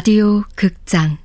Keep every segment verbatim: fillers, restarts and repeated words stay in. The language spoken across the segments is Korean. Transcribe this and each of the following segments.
라디오 극장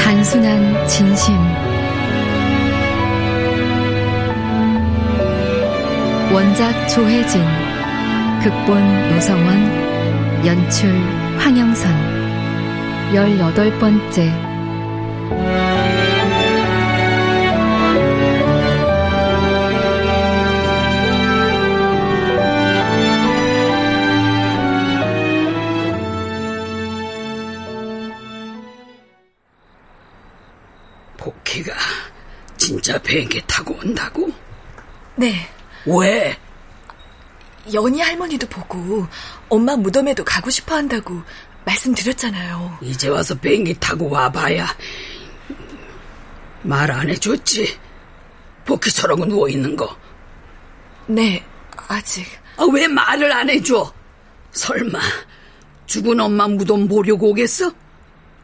단순한 진심 원작 조혜진, 극본 노성원, 연출 황영선. 열여덟 번째. 복희가 진짜 비행기 타고 온다고? 네. 왜? 연희 할머니도 보고 엄마 무덤에도 가고 싶어 한다고 말씀드렸잖아요. 이제 와서 비행기 타고 와봐야 말 안 해줬지? 복희 서롱은 누워 있는 거? 네, 아직. 아, 왜 말을 안 해줘? 설마 죽은 엄마 무덤 보려고 오겠어?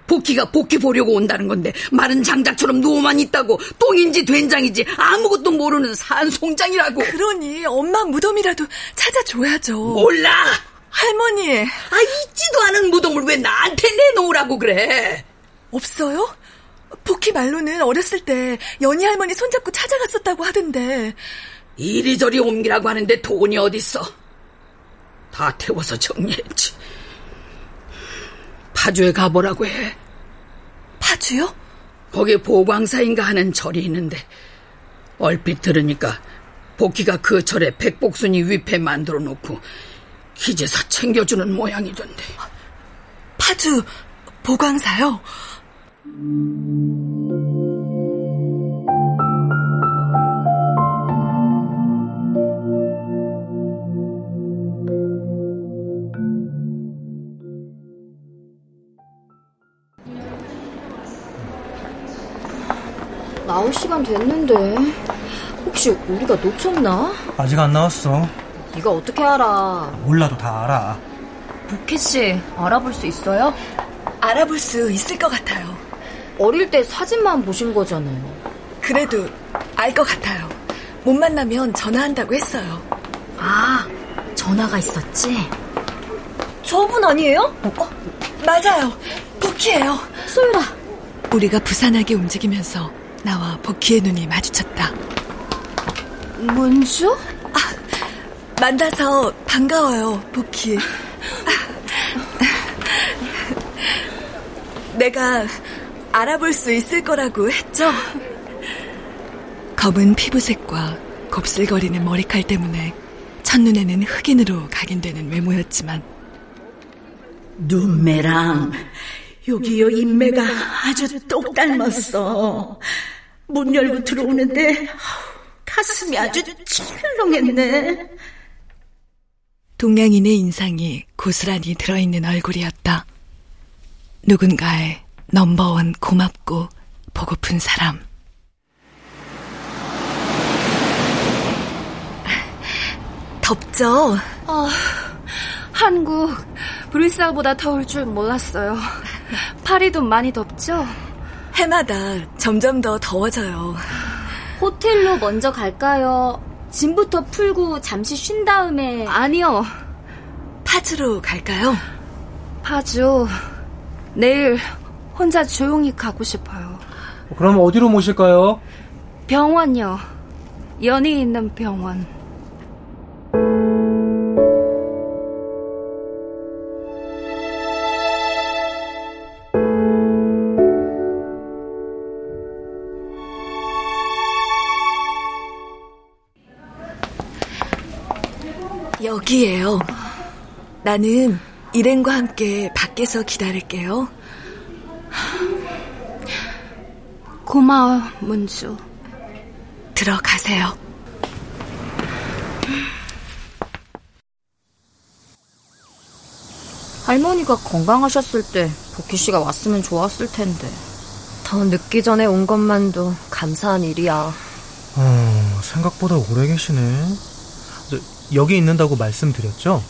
복희가 복희 보려고 온다는 건데 마른 장작처럼 누워만 있다고 똥인지 된장인지 아무것도 모르는 산송장이라고. 그러니 엄마 무덤이라도 찾아줘야죠. 몰라. 할머니. 아, 있지도 않은 무덤을 왜 나한테 내놓으라고 그래. 없어요? 복희 말로는 어렸을 때 연희 할머니 손잡고 찾아갔었다고 하던데. 이리저리 옮기라고 하는데 돈이 어딨어. 다 태워서 정리했지. 파주에 가보라고 해. 파주요? 거기 보광사인가 하는 절이 있는데 얼핏 들으니까 복희가 그 절에 백복순이 위패 만들어 놓고 기제사 챙겨주는 모양이던데. 파주 보광사요? 나올 시간 됐는데 혹시 우리가 놓쳤나? 아직 안 나왔어. 네가 어떻게 알아? 몰라도 다 알아. 복희씨, 알아볼 수 있어요? 알아볼 수 있을 것 같아요. 어릴 때 사진만 보신 거잖아요. 그래도 알 것 같아요. 못 만나면 전화한다고 했어요. 아, 전화가 있었지? 저분 아니에요? 어, 어, 맞아요. 복희예요. 소율아. 우리가 부산하게 움직이면서 나와 복희의 눈이 마주쳤다. 뭔죠? 아, 만나서 반가워요, 복희. 내가 알아볼 수 있을 거라고 했죠? 검은 피부색과 곱슬거리는 머리칼 때문에 첫눈에는 흑인으로 각인되는 외모였지만 눈매랑 요기요 인매가 아주 똑 닮았어. 문 열고 들어오는데 가슴이 아주 철렁했네. 동양인의 인상이 고스란히 들어있는 얼굴이었다. 누군가의 넘버원 고맙고 보고픈 사람. 덥죠? 어, 한국 브뤼셀보다 더울 줄 몰랐어요. 파리도 많이 덥죠? 해마다 점점 더 더워져요. 호텔로 먼저 갈까요? 짐부터 풀고 잠시 쉰 다음에. 아니요, 파주로 갈까요? 파주 내일 혼자 조용히 가고 싶어요. 그럼 어디로 모실까요? 병원요. 연이 있는 병원. 여기예요. 나는 일행과 함께 밖에서 기다릴게요. 고마워, 문주. 들어가세요. 할머니가 건강하셨을 때 복희씨가 왔으면 좋았을 텐데. 더 늦기 전에 온 것만도 감사한 일이야. 어, 생각보다 오래 계시네. 저, 여기 있는다고 말씀드렸죠?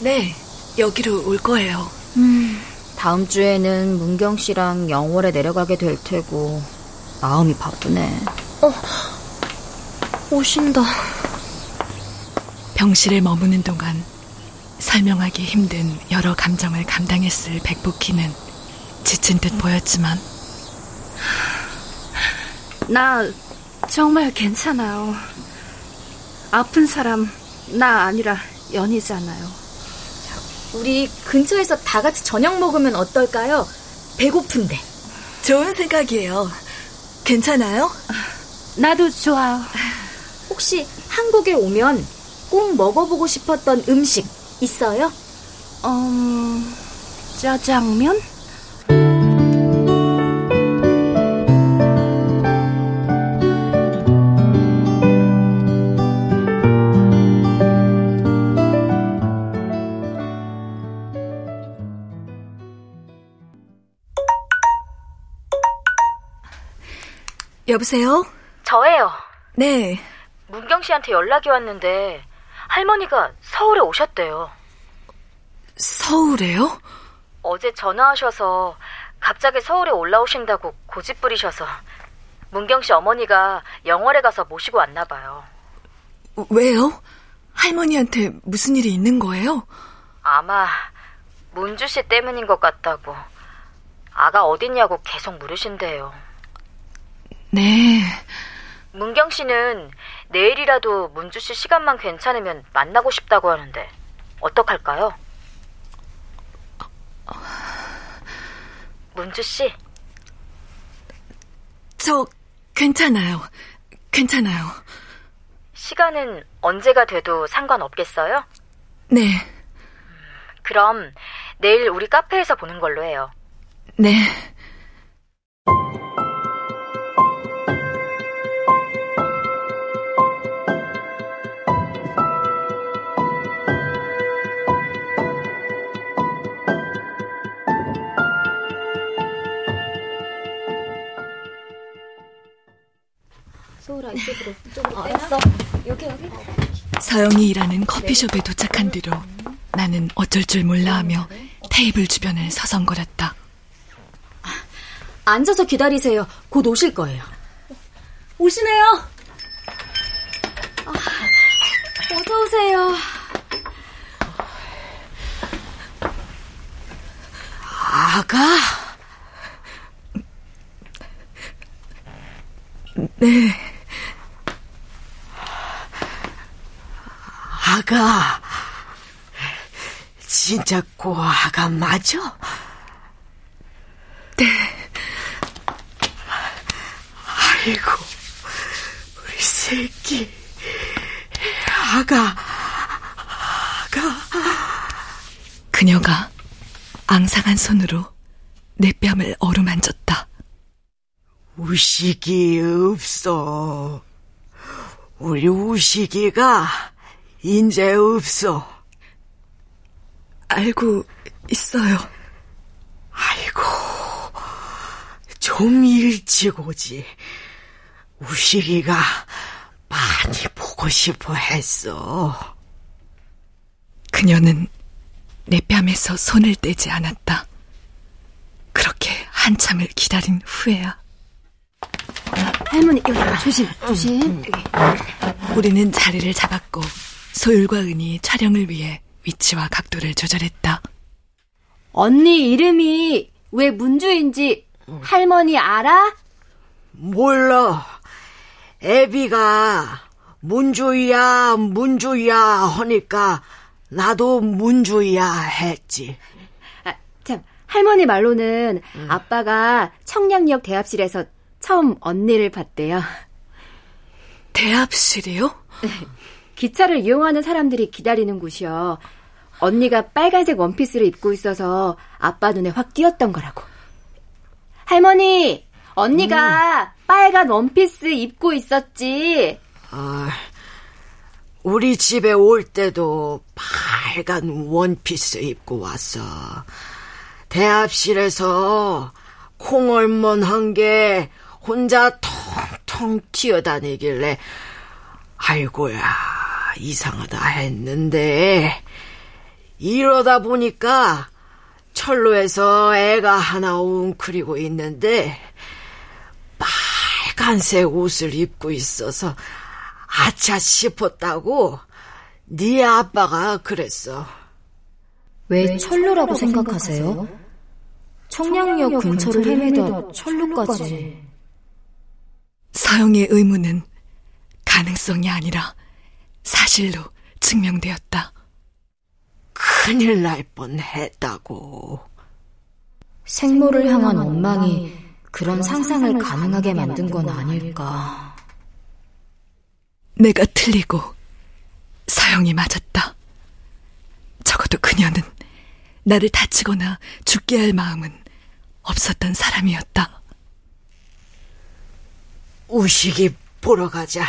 네, 여기로 올 거예요. 음, 다음 주에는 문경씨랑 영월에 내려가게 될 테고 마음이 바쁘네. 어, 오신다. 병실에 머무는 동안 설명하기 힘든 여러 감정을 감당했을 백복희는 지친 듯 보였지만, 나 정말 괜찮아요. 아픈 사람 나 아니라 연희잖아요. 우리 근처에서 다 같이 저녁 먹으면 어떨까요? 배고픈데. 좋은 생각이에요. 괜찮아요? 나도 좋아요. 혹시 한국에 오면 꼭 먹어보고 싶었던 음식 있어요? 음, 짜장면? 여보세요? 저예요. 네. 문경 씨한테 연락이 왔는데 할머니가 서울에 오셨대요. 서울에요? 어제 전화하셔서 갑자기 서울에 올라오신다고 고집부리셔서 문경 씨 어머니가 영월에 가서 모시고 왔나 봐요. 왜요? 할머니한테 무슨 일이 있는 거예요? 아마 문주 씨 때문인 것 같다고 아가 어딨냐고 계속 물으신대요. 네. 문경 씨는 내일이라도 문주 씨 시간만 괜찮으면 만나고 싶다고 하는데 어떡할까요? 문주 씨? 저 괜찮아요. 괜찮아요. 시간은 언제가 돼도 상관없겠어요? 네. 그럼 내일 우리 카페에서 보는 걸로 해요. 네. 서영이 일하는 커피숍에 도착한 뒤로 나는 어쩔 줄 몰라하며 테이블 주변을 서성거렸다. 앉아서 기다리세요. 곧 오실 거예요. 오시네요. 아, 어서 오세요. 아가. 네. 아가, 진짜 고아가 맞아? 네. 아이고, 우리 새끼. 아가, 아가. 그녀가 앙상한 손으로 내 뺨을 어루만졌다. 우식이 없어. 우리 우식이가 인제 없어. 알고 있어요. 아이고, 좀 일찍 오지. 우식이가 많이 보고 싶어 했어. 그녀는 내 뺨에서 손을 떼지 않았다. 그렇게 한참을 기다린 후에야. 할머니, 여기 조심, 조심. 우리는 자리를 잡았고 소율과 은이 촬영을 위해 위치와 각도를 조절했다. 언니 이름이 왜 문주인지 할머니 알아? 몰라. 애비가 문주야 문주야 하니까 나도 문주야 했지. 아, 참, 할머니 말로는 음. 아빠가 청량역 대합실에서 처음 언니를 봤대요. 대합실이요? 기차를 이용하는 사람들이 기다리는 곳이요. 언니가 빨간색 원피스를 입고 있어서 아빠 눈에 확 띄었던 거라고. 할머니, 언니가 음. 빨간 원피스 입고 있었지. 아, 우리 집에 올 때도 빨간 원피스 입고 왔어. 대합실에서 콩얼먼한 게 혼자 통통 튀어다니길래 아이고야 이상하다 했는데 이러다 보니까 철로에서 애가 하나 웅크리고 있는데 빨간색 옷을 입고 있어서 아차 싶었다고 네 아빠가 그랬어. 왜 철로라고 생각하세요? 청량역 근처를 헤매다 철로까지. 서영의 의문은 가능성이 아니라 사실로 증명되었다. 큰일 날 뻔했다고. 생모를 향한 원망이 그런 상상을 가능하게 만든 건 아닐까. 내가 틀리고 서영이 맞았다. 적어도 그녀는 나를 다치거나 죽게 할 마음은 없었던 사람이었다. 우식이 보러 가자.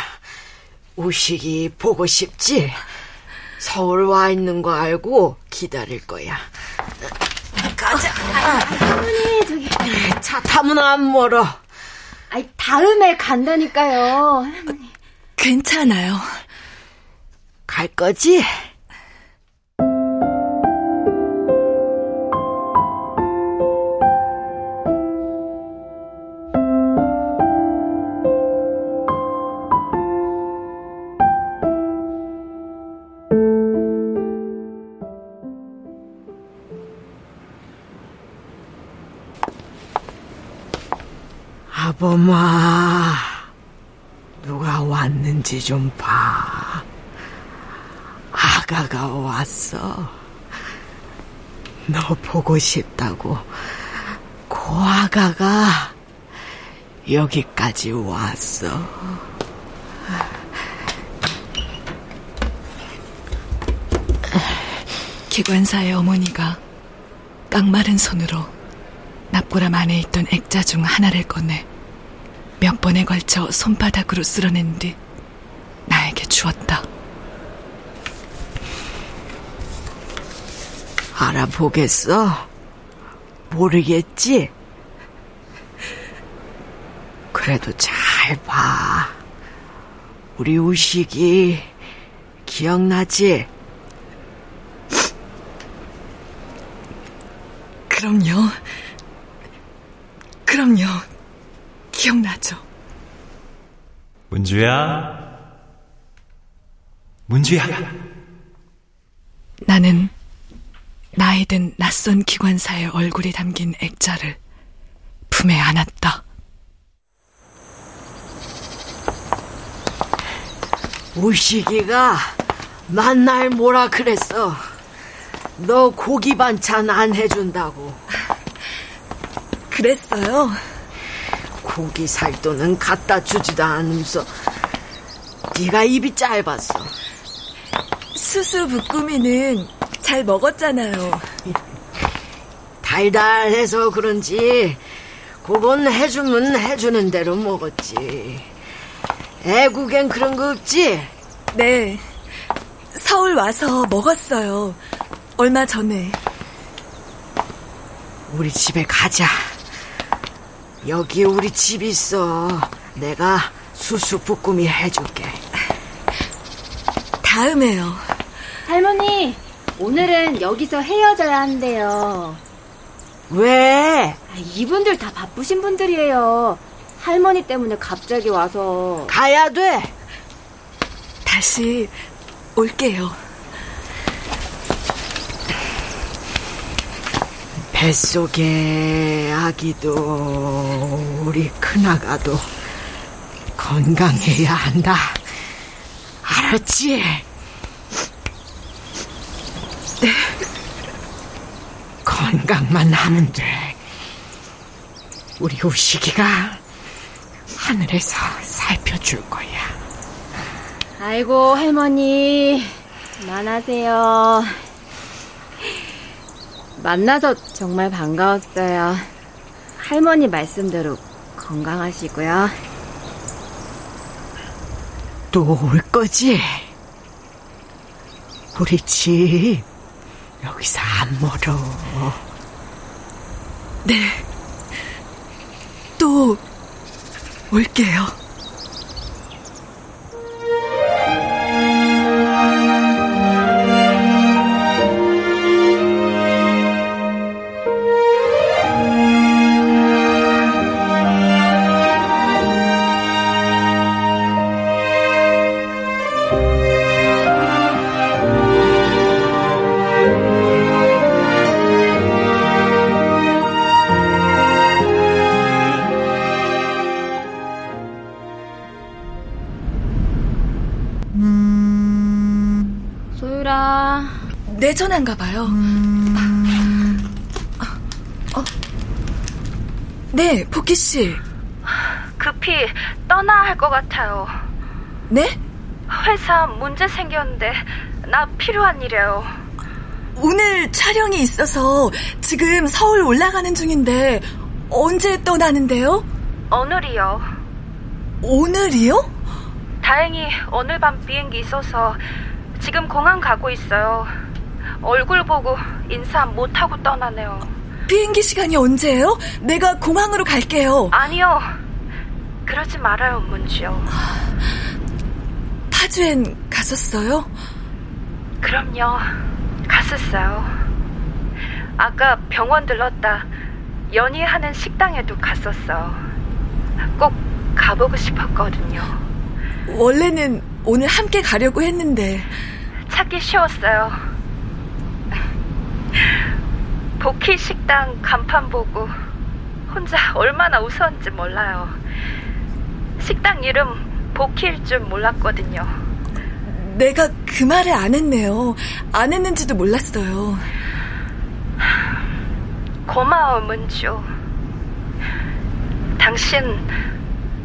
우식이 보고 싶지? 서울 와 있는 거 알고 기다릴 거야. 가자. 할머니, 아, 저기. 차 타면 안 멀어. 아이, 다음에 간다니까요, 할머니. 어, 괜찮아요. 갈 거지? 아범아, 누가 왔는지 좀 봐. 아가가 왔어. 너 보고 싶다고 고아가가 여기까지 왔어. 기관사의 어머니가 깡마른 손으로 납골함 안에 있던 액자 중 하나를 꺼내 몇 번에 걸쳐 손바닥으로 쓸어낸 뒤 나에게 주었다. 알아보겠어? 모르겠지? 그래도 잘 봐. 우리 우식이 기억나지? 그럼요. 그럼요. 기억나죠. 문주야, 문주야. 나는 나이 든 낯선 기관사의 얼굴이 담긴 액자를 품에 안았다. 우식이가 만날 뭐라 그랬어. 너 고기 반찬 안 해준다고. 그랬어요? 고기 살 돈은 갖다 주지도 않으면서 네가 입이 짧았어. 수수 부꾸미는 잘 먹었잖아요. 달달해서 그런지 그건 해주면 해주는 대로 먹었지. 애국엔 그런 거 없지? 네, 서울 와서 먹었어요. 얼마 전에. 우리 집에 가자. 여기 우리 집이 있어. 내가 수수부꾸미 해줄게. 다음에요. 할머니, 오늘은 여기서 헤어져야 한대요. 왜? 이분들 다 바쁘신 분들이에요. 할머니 때문에 갑자기 와서. 가야 돼. 다시 올게요. 뱃속의 아기도 우리 큰아가도 건강해야 한다. 알았지? 네. 건강만 하면 돼. 우리 우식이가 하늘에서 살펴줄 거야. 아이고, 할머니 그만하세요. 만나서 정말 반가웠어요. 할머니 말씀대로 건강하시고요. 또 올 거지? 우리 집 여기서 안 멀어. 네, 또 올게요. 내 전화인가 봐요. 음... 어? 네, 복희 씨. 급히 떠나야 할 것 같아요. 네? 회사 문제 생겼는데 나 필요한 일이에요. 오늘 촬영이 있어서 지금 서울 올라가는 중인데 언제 떠나는데요? 오늘이요. 오늘이요? 다행히 오늘 밤 비행기 있어서 지금 공항 가고 있어요. 얼굴 보고 인사 못하고 떠나네요. 비행기 시간이 언제예요? 내가 공항으로 갈게요. 아니요, 그러지 말아요, 문주요. 파주엔 갔었어요? 그럼요, 갔었어요. 아까 병원 들렀다 연희하는 식당에도 갔었어. 꼭 가보고 싶었거든요. 원래는 오늘 함께 가려고 했는데 찾기 쉬웠어요. 복희 식당 간판 보고 혼자 얼마나 웃었는지 몰라요. 식당 이름 복희일 줄 몰랐거든요. 내가 그 말을 안 했네요. 안 했는지도 몰랐어요. 고마워, 문주. 당신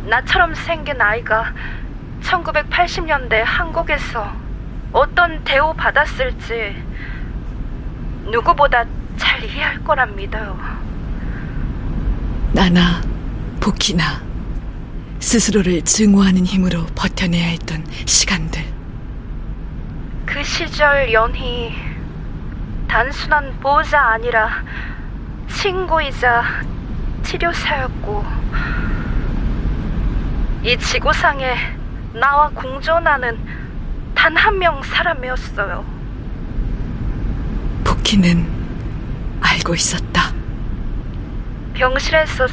나처럼 생긴 아이가 천구백팔십 년대 한국에서 어떤 대우 받았을지 누구보다 잘 이해할 거란 믿어요. 나나 복희나 스스로를 증오하는 힘으로 버텨내야 했던 시간들. 그 시절 연희, 단순한 보호자 아니라 친구이자 치료사였고, 이 지구상에 나와 공존하는 단 한 명 사람이었어요. 복희는 알고 있었다. 병실에서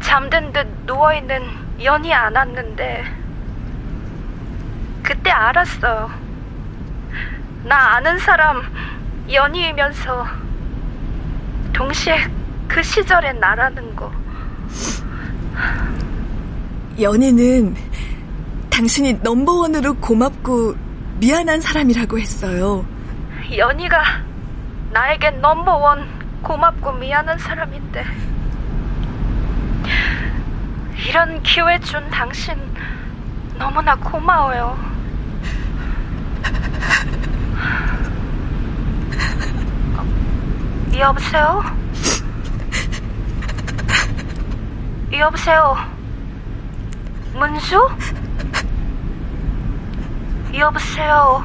잠든 듯 누워있는 연이 안았는데 그때 알았어요. 나 아는 사람 연이이면서 동시에 그 시절의 나라는 거. 연이는 당신이 넘버원으로 고맙고 미안한 사람이라고 했어요. 연이가 나에겐 넘버원 고맙고 미안한 사람인데, 이런 기회 준 당신 너무나 고마워요. 여보세요? 여보세요? 문수? 여보세요?